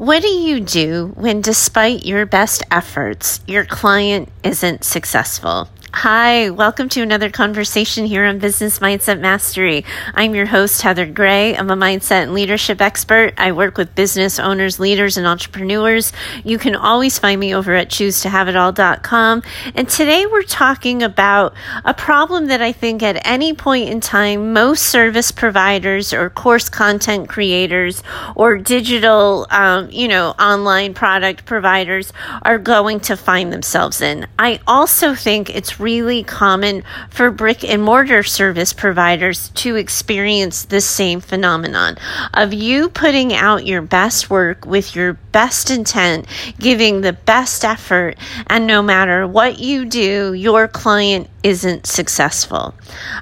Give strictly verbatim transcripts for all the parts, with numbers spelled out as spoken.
What do you do when, despite your best efforts, your client isn't successful? Hi, welcome to another conversation here on Business Mindset Mastery. I'm your host, Heather Gray. I'm a mindset and leadership expert. I work with business owners, leaders, and entrepreneurs. You can always find me over at choose to have it all dot com. And today we're talking about a problem that I think at any point in time, most service providers or course content creators or digital, um, you know, online product providers are going to find themselves in. I also think it's really common for brick and mortar service providers to experience the same phenomenon of you putting out your best work with your best intent, giving the best effort, and no matter what you do, your client isn't successful.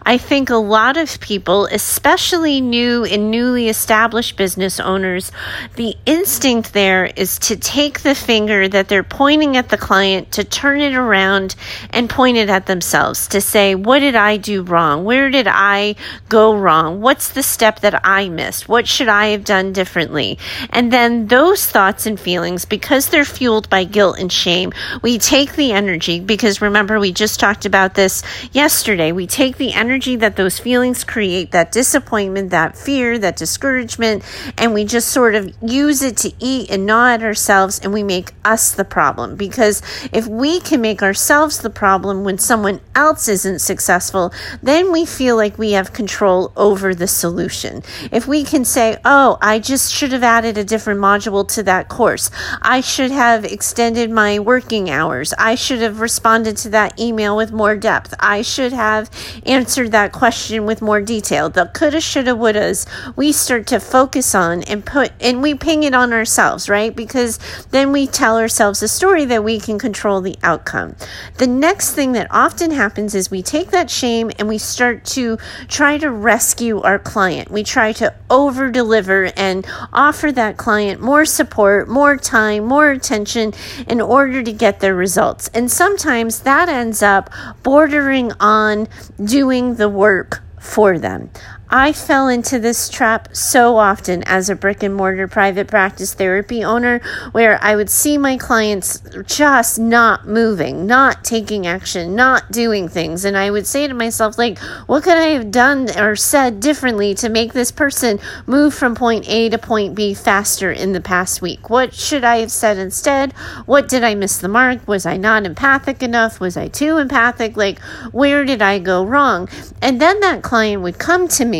I think a lot of people, especially new and newly established business owners, the instinct there is to take the finger that they're pointing at the client, to turn it around and point it at themselves, to say, what did I do wrong? Where did I go wrong? What's the step that I missed? What should I have done differently? And then those thoughts and feelings, because they're fueled by guilt and shame, we take the energy, because remember, we just talked about this yesterday, we take the energy that those feelings create, that disappointment, that fear, that discouragement, and we just sort of use it to eat and gnaw at ourselves, and we make us the problem. Because if we can make ourselves the problem when someone else isn't successful, then we feel like we have control over the solution. If we can say, oh, I just should have added a different module to that course. I should have extended my working hours. I should have responded to that email with more depth. I should have answered that question with more detail. The coulda, shoulda, wouldas we start to focus on and put, and we ping it on ourselves, right? Because then we tell ourselves a story that we can control the outcome. The next thing that often happens is we take that shame and we start to try to rescue our client. We try to over deliver and offer that client more support, more time, more attention in order to get their results. And sometimes that ends up bordering on doing the work for them. I fell into this trap so often as a brick and mortar private practice therapy owner, where I would see my clients just not moving, not taking action, not doing things. And I would say to myself, like, what could I have done or said differently to make this person move from point A to point B faster in the past week? What should I have said instead? What did I miss the mark? Was I not empathic enough? Was I too empathic? Like, where did I go wrong? And then that client would come to me.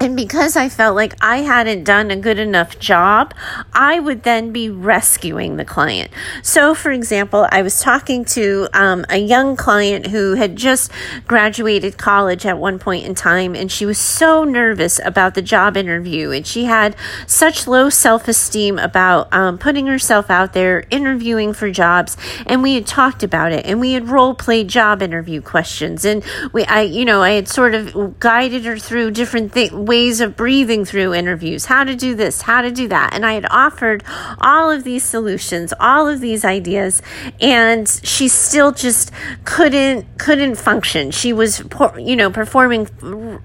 And because I felt like I hadn't done a good enough job, I would then be rescuing the client. So, for example, I was talking to um, a young client who had just graduated college at one point in time, and she was so nervous about the job interview, and she had such low self-esteem about um, putting herself out there, interviewing for jobs, and we had talked about it, and we had role-played job interview questions, and we, I, you know, I had sort of guided her through different things, ways of breathing through interviews, how to do this, how to do that. And I had offered all of these solutions, all of these ideas, and she still just couldn't, couldn't function. She was, you know, performing,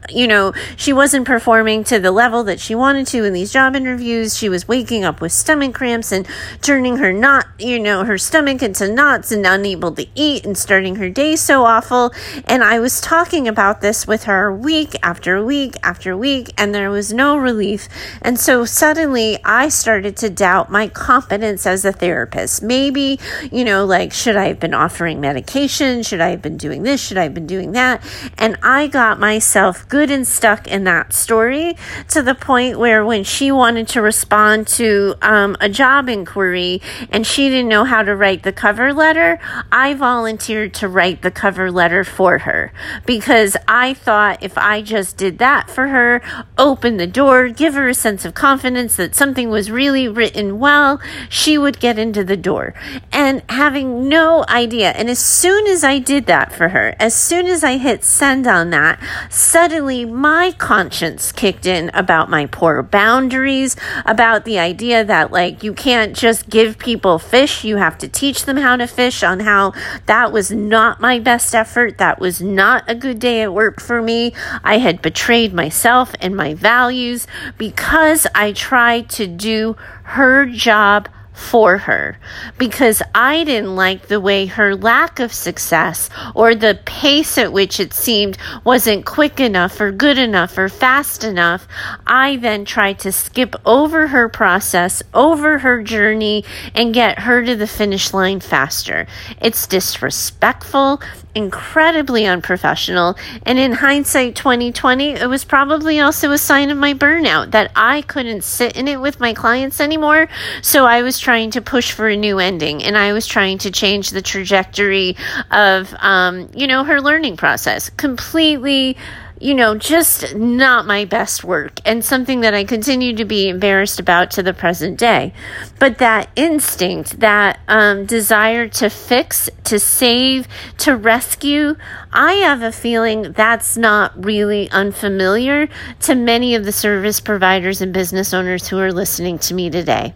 you know, she wasn't performing to the level that she wanted to in these job interviews. She was waking up with stomach cramps and turning her knot, you know, her stomach into knots and unable to eat and starting her day so awful. And I was talking about this with her week after week after week. And there was no relief. And so suddenly I started to doubt my competence as a therapist. Maybe, you know, like, should I have been offering medication? Should I have been doing this? Should I have been doing that? And I got myself good and stuck in that story, to the point where when she wanted to respond to um, a job inquiry and she didn't know how to write the cover letter, I volunteered to write the cover letter for her, because I thought if I just did that for her, open the door, give her a sense of confidence that something was really written well, she would get into the door. And having no idea. And as soon as I did that for her, as soon as I hit send on that, suddenly my conscience kicked in about my poor boundaries, about the idea that, like, you can't just give people fish, you have to teach them how to fish, on how that was not my best effort. That was not a good day at work for me. I had betrayed myself. myself and my values because I tried to do her job for her, because I didn't like the way her lack of success or the pace at which it seemed wasn't quick enough or good enough or fast enough. I then tried to skip over her process, over her journey, and get her to the finish line faster. It's disrespectful, incredibly unprofessional, and in hindsight twenty twenty, it was probably also a sign of my burnout that I couldn't sit in it with my clients anymore, so I was trying trying to push for a new ending, and I was trying to change the trajectory of, um, you know, her learning process. Completely, you know, just not my best work, and something that I continue to be embarrassed about to the present day. But that instinct, that um, desire to fix, to save, to rescue, I have a feeling that's not really unfamiliar to many of the service providers and business owners who are listening to me today.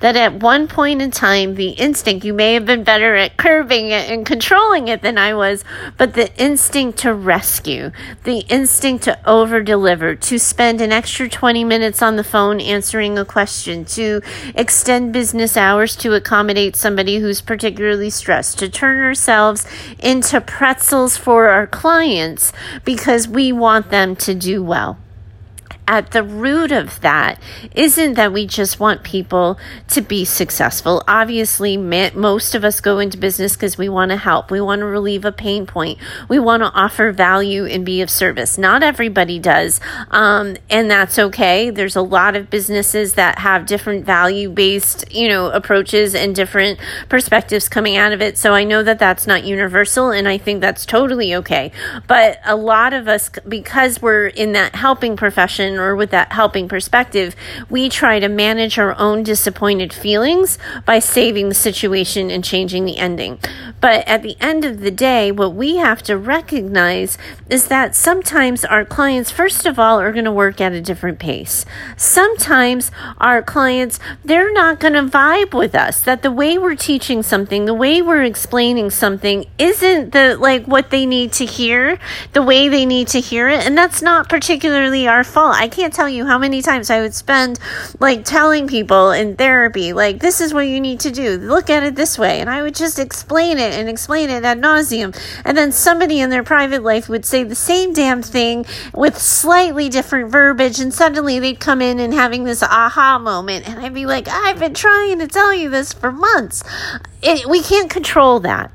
That at one point in time, the instinct, you may have been better at curbing it and controlling it than I was, but the instinct to rescue, the instinct to over-deliver, to spend an extra twenty minutes on the phone answering a question, to extend business hours to accommodate somebody who's particularly stressed, to turn ourselves into pretzels for our clients because we want them to do well. At the root of that isn't that we just want people to be successful. Obviously, most of us go into business because we want to help. We want to relieve a pain point. We want to offer value and be of service. Not everybody does, um, and that's okay. There's a lot of businesses that have different value-based, you know, approaches and different perspectives coming out of it. So I know that that's not universal, and I think that's totally okay. But a lot of us, because we're in that helping profession, or with that helping perspective, we try to manage our own disappointed feelings by saving the situation and changing the ending. But at the end of the day, what we have to recognize is that sometimes our clients, first of all, are going to work at a different pace. Sometimes our clients, they're not going to vibe with us, that the way we're teaching something, the way we're explaining something isn't the like what they need to hear, the way they need to hear it, and that's not particularly our fault. I can't tell you how many times I would spend like telling people in therapy, like, this is what you need to do. Look at it this way. And I would just explain it and explain it ad nauseum. And then somebody in their private life would say the same damn thing with slightly different verbiage. And suddenly they'd come in and having this aha moment. And I'd be like, I've been trying to tell you this for months. It, we can't control that.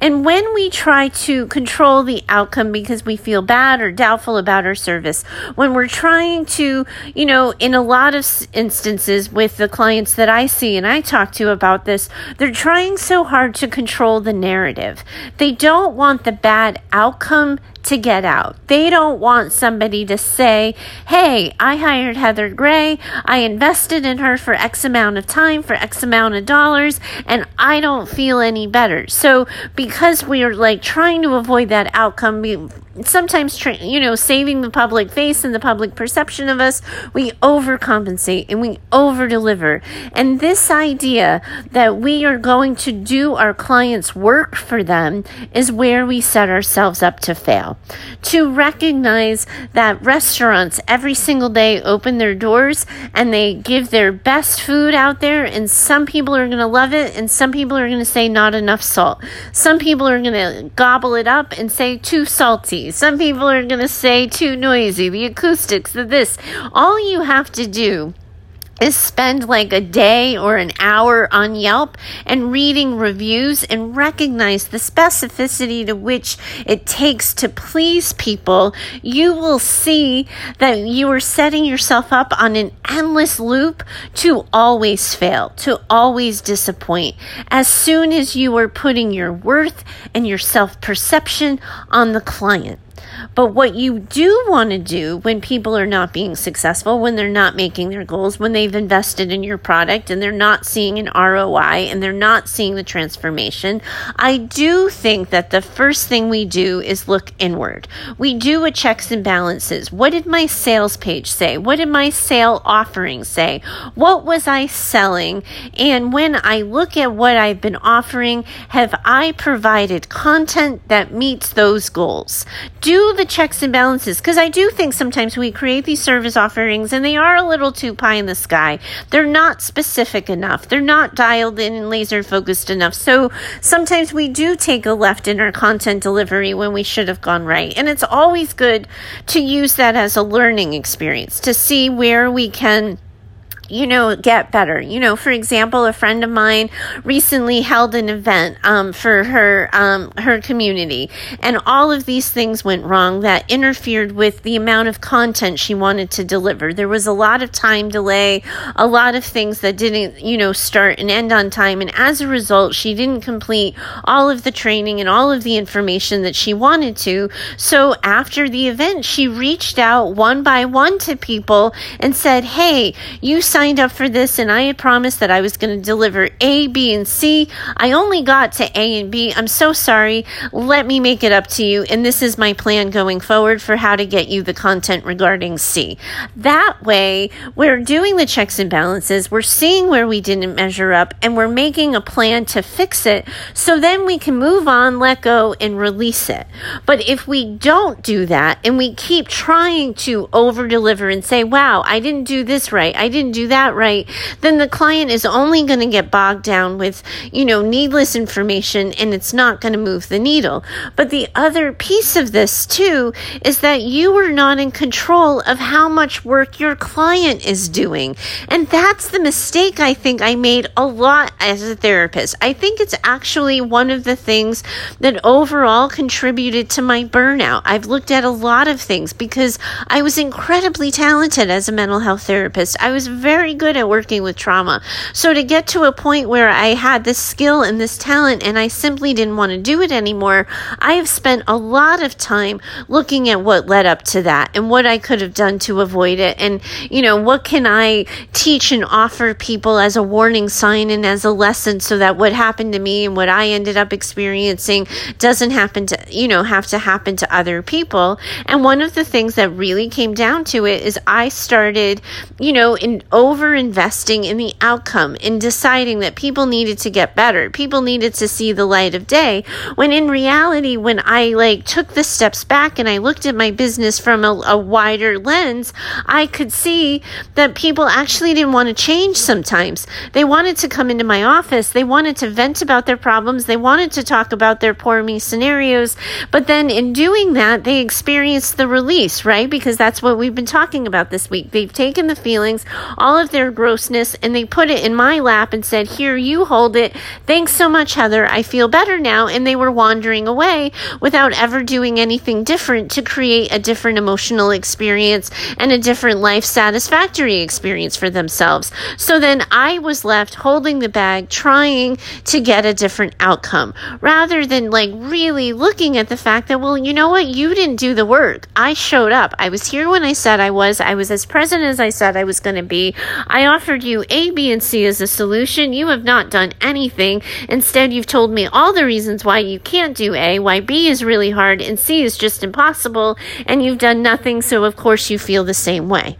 And when we try to control the outcome because we feel bad or doubtful about our service, when we're trying to, you know, in a lot of instances with the clients that I see and I talk to about this, they're trying so hard to control the narrative. They don't want the bad outcome to get out. They don't want somebody to say, hey, I hired Heather Gray. I invested in her for X amount of time, for X amount of dollars, and I don't feel any better. So because we are like trying to avoid that outcome, we sometimes, tra- you know, saving the public face and the public perception of us, we overcompensate and we overdeliver. And this idea that we are going to do our clients' work for them is where we set ourselves up to fail. To recognize that restaurants every single day open their doors and they give their best food out there, and some people are going to love it and some people are going to say not enough salt. Some people are going to gobble it up and say too salty. Some people are going to say too noisy, the acoustics, the this. All you have to do is spend like a day or an hour on Yelp and reading reviews and recognize the specificity to which it takes to please people. You will see that you are setting yourself up on an endless loop to always fail, to always disappoint. As soon as you are putting your worth and your self-perception on the client. But what you do want to do when people are not being successful, when they're not making their goals, when they've invested in your product and they're not seeing an R O I and they're not seeing the transformation, I do think that the first thing we do is look inward. We do a checks and balances. What did my sales page say? What did my sale offering say? What was I selling? And when I look at what I've been offering, have I provided content that meets those goals? do the checks and balances, because I do think sometimes we create these service offerings and they are a little too pie in the sky. They're not specific enough. They're not dialed in and laser focused enough. So sometimes we do take a left in our content delivery when we should have gone right. And it's always good to use that as a learning experience to see where we can, you know, get better. You know, for example, a friend of mine recently held an event um, for her um, her community, and all of these things went wrong that interfered with the amount of content she wanted to deliver. There was a lot of time delay, a lot of things that didn't, you know, start and end on time, and as a result, she didn't complete all of the training and all of the information that she wanted to. So after the event, she reached out one by one to people and said, "Hey, you signed signed up for this, and I had promised that I was going to deliver A, B, and C. I only got to A and B. I'm so sorry. Let me make it up to you. And this is my plan going forward for how to get you the content regarding C." That way, we're doing the checks and balances. We're seeing where we didn't measure up, and we're making a plan to fix it. So then we can move on, let go, and release it. But if we don't do that, and we keep trying to over-deliver and say, "Wow, I didn't do this right. I didn't do that right," then the client is only going to get bogged down with, you know, needless information, and it's not going to move the needle. But the other piece of this too is that you are not in control of how much work your client is doing. And that's the mistake I think I made a lot as a therapist. I think it's actually one of the things that overall contributed to my burnout. I've looked at a lot of things because I was incredibly talented as a mental health therapist. I was very good at working with trauma. So to get to a point where I had this skill and this talent and I simply didn't want to do it anymore, I have spent a lot of time looking at what led up to that and what I could have done to avoid it. And, you know, what can I teach and offer people as a warning sign and as a lesson so that what happened to me and what I ended up experiencing doesn't happen to, you know, have to happen to other people. And one of the things that really came down to it is I started, you know, in over investing in the outcome, in deciding that people needed to get better, people needed to see the light of day, when in reality, when I like took the steps back and I looked at my business from a, a wider lens, I could see that people actually didn't want to change sometimes. They wanted to come into my office, they wanted to vent about their problems, they wanted to talk about their poor me scenarios, but then in doing that, they experienced the release, right? Because that's what we've been talking about this week. They've taken the feelings, all of their grossness, and they put it in my lap and said, "Here, you hold it. Thanks so much, Heather. I feel better now." And they were wandering away without ever doing anything different to create a different emotional experience and a different life satisfactory experience for themselves. So then I was left holding the bag, trying to get a different outcome rather than like really looking at the fact that, well, you know what? You didn't do the work. I showed up. I was here when I said I was. I was as present as I said I was going to be. I offered you A, B, and C as a solution. You have not done anything. Instead, you've told me all the reasons why you can't do A, why B is really hard, and C is just impossible, and you've done nothing, so of course you feel the same way.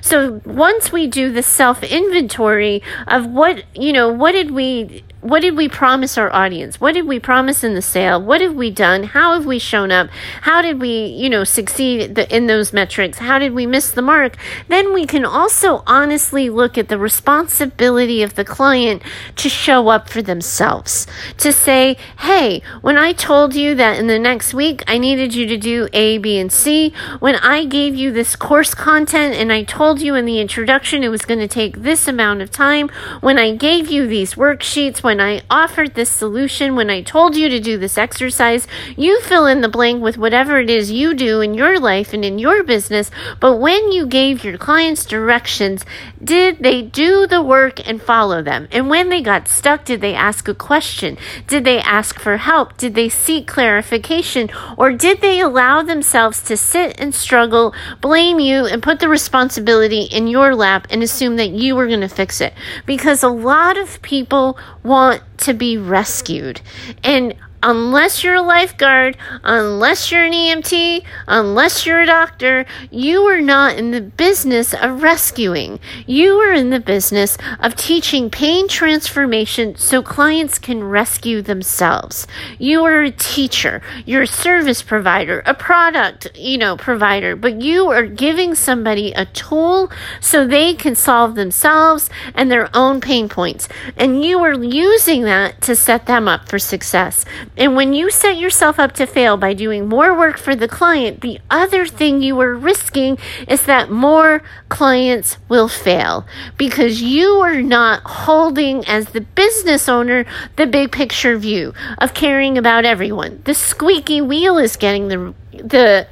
So once we do the self-inventory of what, you know, what did we... What did we promise our audience? What did we promise in the sale? What have we done? How have we shown up? How did we, you know, succeed the, in those metrics? How did we miss the mark? Then we can also honestly look at the responsibility of the client to show up for themselves, to say, "Hey, when I told you that in the next week, I needed you to do A, B, and C, when I gave you this course content and I told you in the introduction it was going to take this amount of time, when I gave you these worksheets, when I offered this solution, when I told you to do this exercise," you fill in the blank with whatever it is you do in your life and in your business. But when you gave your clients directions, did they do the work and follow them? And when they got stuck, did they ask a question? Did they ask for help? Did they seek clarification? Or did they allow themselves to sit and struggle, blame you, and put the responsibility in your lap and assume that you were going to fix it? Because a lot of people want want to be rescued. And unless you're a lifeguard, unless you're an E M T, unless you're a doctor, you are not in the business of rescuing. You are in the business of teaching pain transformation so clients can rescue themselves. You are a teacher, you're a service provider, a product, you know, provider, but you are giving somebody a tool so they can solve themselves and their own pain points. And you are using that to set them up for success. And when you set yourself up to fail by doing more work for the client, the other thing you are risking is that more clients will fail because you are not holding, as the business owner, the big picture view of caring about everyone. The squeaky wheel is getting the the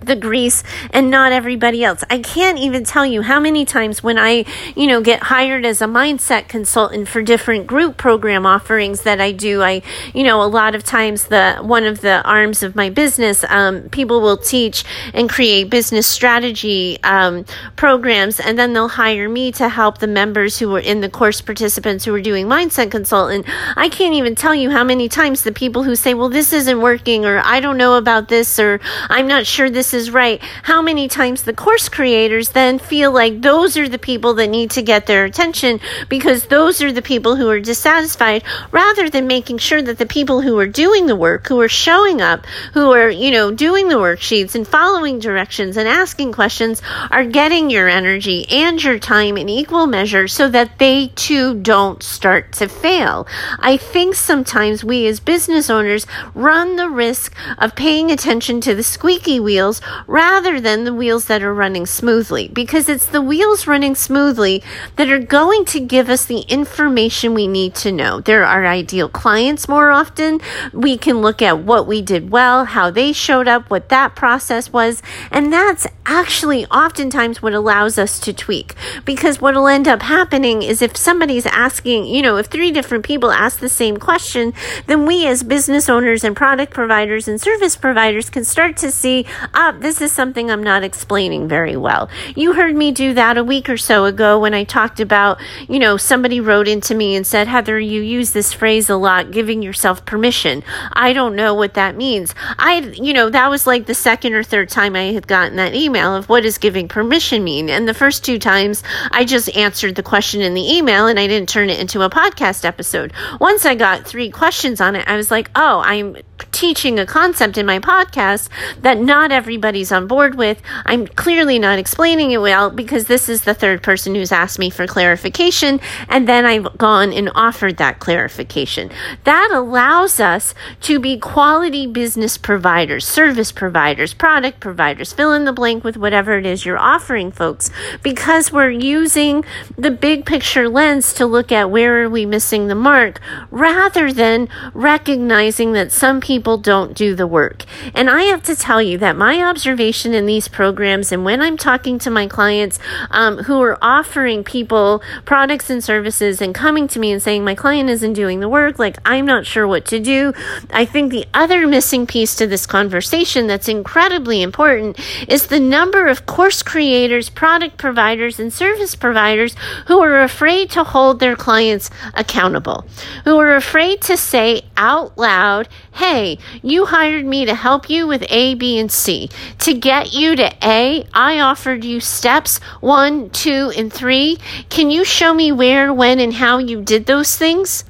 the grease and not everybody else. I can't even tell you how many times when I, you know, get hired as a mindset consultant for different group program offerings that I do. I, you know, a lot of times the one of the arms of my business, um, people will teach and create business strategy um, programs, and then they'll hire me to help the members who were in the course participants who were doing mindset consultant. I can't even tell you how many times the people who say, well, this isn't working, or I don't know about this, or I'm not sure this is right, how many times the course creators then feel like those are the people that need to get their attention because those are the people who are dissatisfied, rather than making sure that the people who are doing the work, who are showing up, who are, you know, doing the worksheets and following directions and asking questions are getting your energy and your time in equal measure so that they too don't start to fail. I think sometimes we as business owners run the risk of paying attention to the squeaky wheels rather than the wheels that are running smoothly, because it's the wheels running smoothly that are going to give us the information we need to know. They're our ideal clients more often. We can look at what we did well, how they showed up, what that process was, and that's actually oftentimes what allows us to tweak, because what will end up happening is if somebody's asking, you know, if three different people ask the same question, then we as business owners and product providers and service providers can start to see, up, this is something I'm not explaining very well. You heard me do that a week or so ago when I talked about, you know, somebody wrote into me and said, Heather, you use this phrase a lot, giving yourself permission. I don't know what that means. I, you know, that was like the second or third time I had gotten that email of what does giving permission mean? And the first two times I just answered the question in the email and I didn't turn it into a podcast episode. Once I got three questions on it, I was like, oh, I'm teaching a concept in my podcast that not everybody's on board with. I'm clearly not explaining it well because this is the third person who's asked me for clarification, and then I've gone and offered that clarification. That allows us to be quality business providers, service providers, product providers, fill in the blank with whatever it is you're offering folks, because we're using the big picture lens to look at where are we missing the mark rather than recognizing that some people don't do the work. And I have to tell you that my observation in these programs and when I'm talking to my clients um, who are offering people products and services and coming to me and saying, my client isn't doing the work, like I'm not sure what to do. I think the other missing piece to this conversation that's incredibly important is the number of course creators, product providers, and service providers who are afraid to hold their clients accountable, who are afraid to say out loud, hey, Hey, you hired me to help you with A, B, and C. To get you to A, I offered you steps one, two, and three. Can you show me where, when, and how you did those things?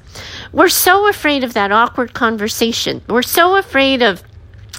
We're so afraid of that awkward conversation. We're so afraid of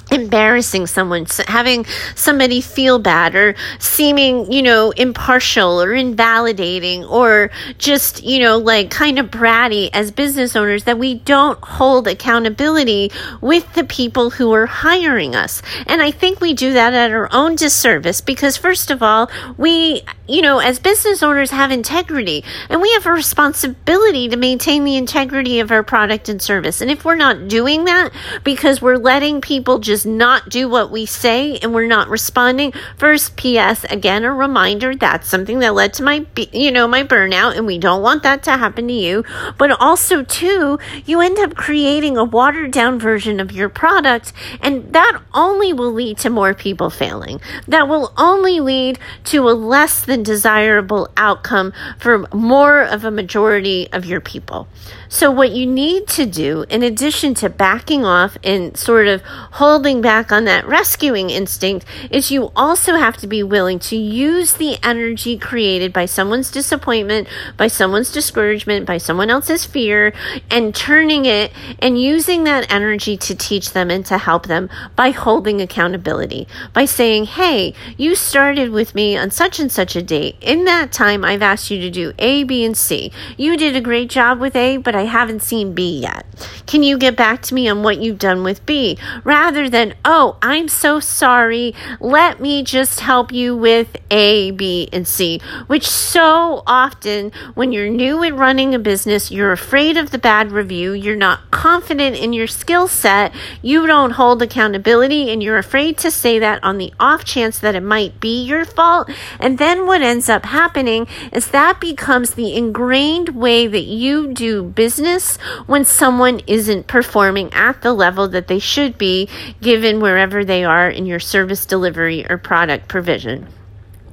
embarrassing someone, having somebody feel bad, or seeming, you know, impartial or invalidating, or just, you know, like kind of bratty as business owners, that we don't hold accountability with the people who are hiring us. And I think we do that at our own disservice because, first of all, we, you know, as business owners have integrity, and we have a responsibility to maintain the integrity of our product and service. And if we're not doing that because we're letting people just does not do what we say and we're not responding. First, P S, again, a reminder, that's something that led to my, you know, my burnout, and we don't want that to happen to you. But also, too, you end up creating a watered down version of your product, and that only will lead to more people failing. That will only lead to a less than desirable outcome for more of a majority of your people. So what you need to do, in addition to backing off and sort of holding back on that rescuing instinct, is you also have to be willing to use the energy created by someone's disappointment, by someone's discouragement, by someone else's fear, and turning it and using that energy to teach them and to help them by holding accountability, by saying, hey, you started with me on such and such a date. In that time, I've asked you to do A, B, and C. You did a great job with A, but I haven't seen B yet. Can you get back to me on what you've done with B? Rather than, oh, I'm so sorry, let me just help you with A, B, and C, which so often when you're new and running a business, you're afraid of the bad review, you're not confident in your skill set, you don't hold accountability, and you're afraid to say that on the off chance that it might be your fault. And then what ends up happening is that becomes the ingrained way that you do business when someone isn't performing at the level that they should be, given wherever they are in your service delivery or product provision.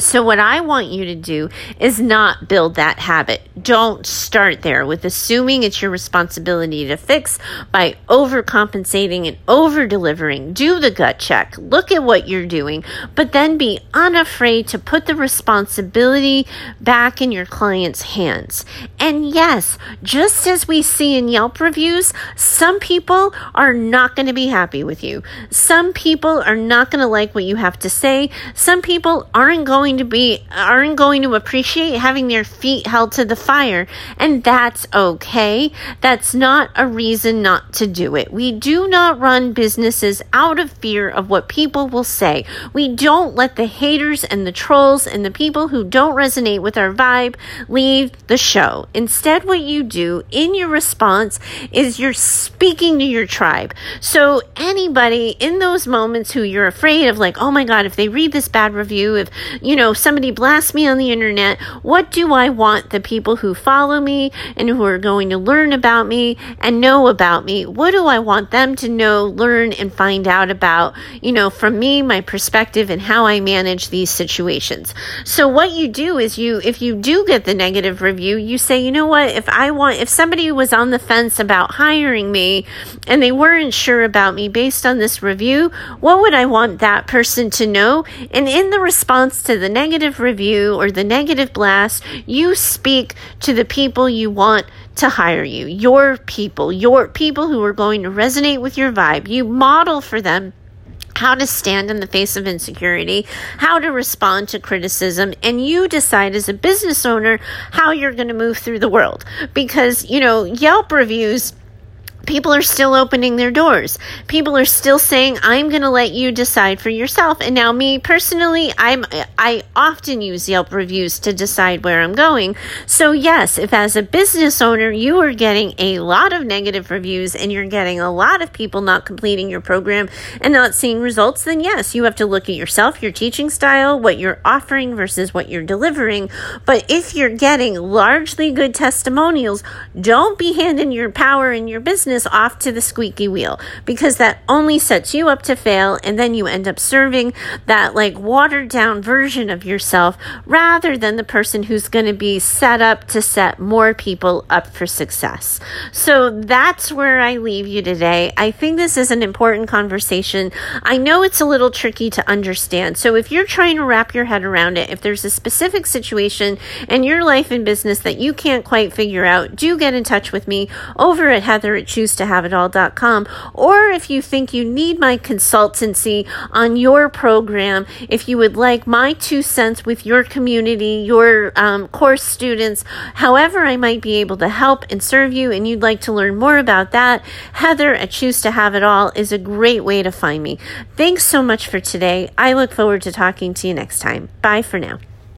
So what I want you to do is not build that habit. Don't start there with assuming it's your responsibility to fix by overcompensating and over-delivering. Do the gut check. Look at what you're doing, but then be unafraid to put the responsibility back in your client's hands. And yes, just as we see in Yelp reviews, some people are not going to be happy with you. Some people are not going to like what you have to say. Some people aren't going to be aren't going to appreciate having their feet held to the fire, and that's okay. That's not a reason not to do it. We do not run businesses out of fear of what people will say. We don't let the haters and the trolls and the people who don't resonate with our vibe leave the show. Instead, what you do in your response is you're speaking to your tribe. So anybody in those moments who you're afraid of, like, oh my God, if they read this bad review, if you You know, somebody blasts me on the internet, what do I want the people who follow me and who are going to learn about me and know about me? What do I want them to know, learn, and find out about, you know, from me, my perspective, and how I manage these situations? So what you do is you, if you do get the negative review, you say, you know what, if I want, if somebody was on the fence about hiring me and they weren't sure about me based on this review, what would I want that person to know? And in the response to the negative review or the negative blast, you speak to the people you want to hire you, your people, your people who are going to resonate with your vibe. You model for them how to stand in the face of insecurity, how to respond to criticism, and you decide as a business owner how you're going to move through the world. Because, you know, Yelp reviews, people are still opening their doors. People are still saying, I'm going to let you decide for yourself. And now me personally, I'm, I often use Yelp reviews to decide where I'm going. So yes, if as a business owner, you are getting a lot of negative reviews and you're getting a lot of people not completing your program and not seeing results, then yes, you have to look at yourself, your teaching style, what you're offering versus what you're delivering. But if you're getting largely good testimonials, don't be handing your power in your business off to the squeaky wheel, because that only sets you up to fail, and then you end up serving that like watered down version of yourself rather than the person who's going to be set up to set more people up for success. So that's where I leave you today. I think this is an important conversation. I know it's a little tricky to understand. So if you're trying to wrap your head around it, if there's a specific situation in your life and business that you can't quite figure out, do get in touch with me over at Heather at choose to have it all dot com. Or if you think you need my consultancy on your program, if you would like my two cents with your community, your um, course students, however I might be able to help and serve you, and you'd like to learn more about that, Heather at Choose to Have It All is a great way to find me. Thanks so much for today. I look forward to talking to you next time. Bye for now.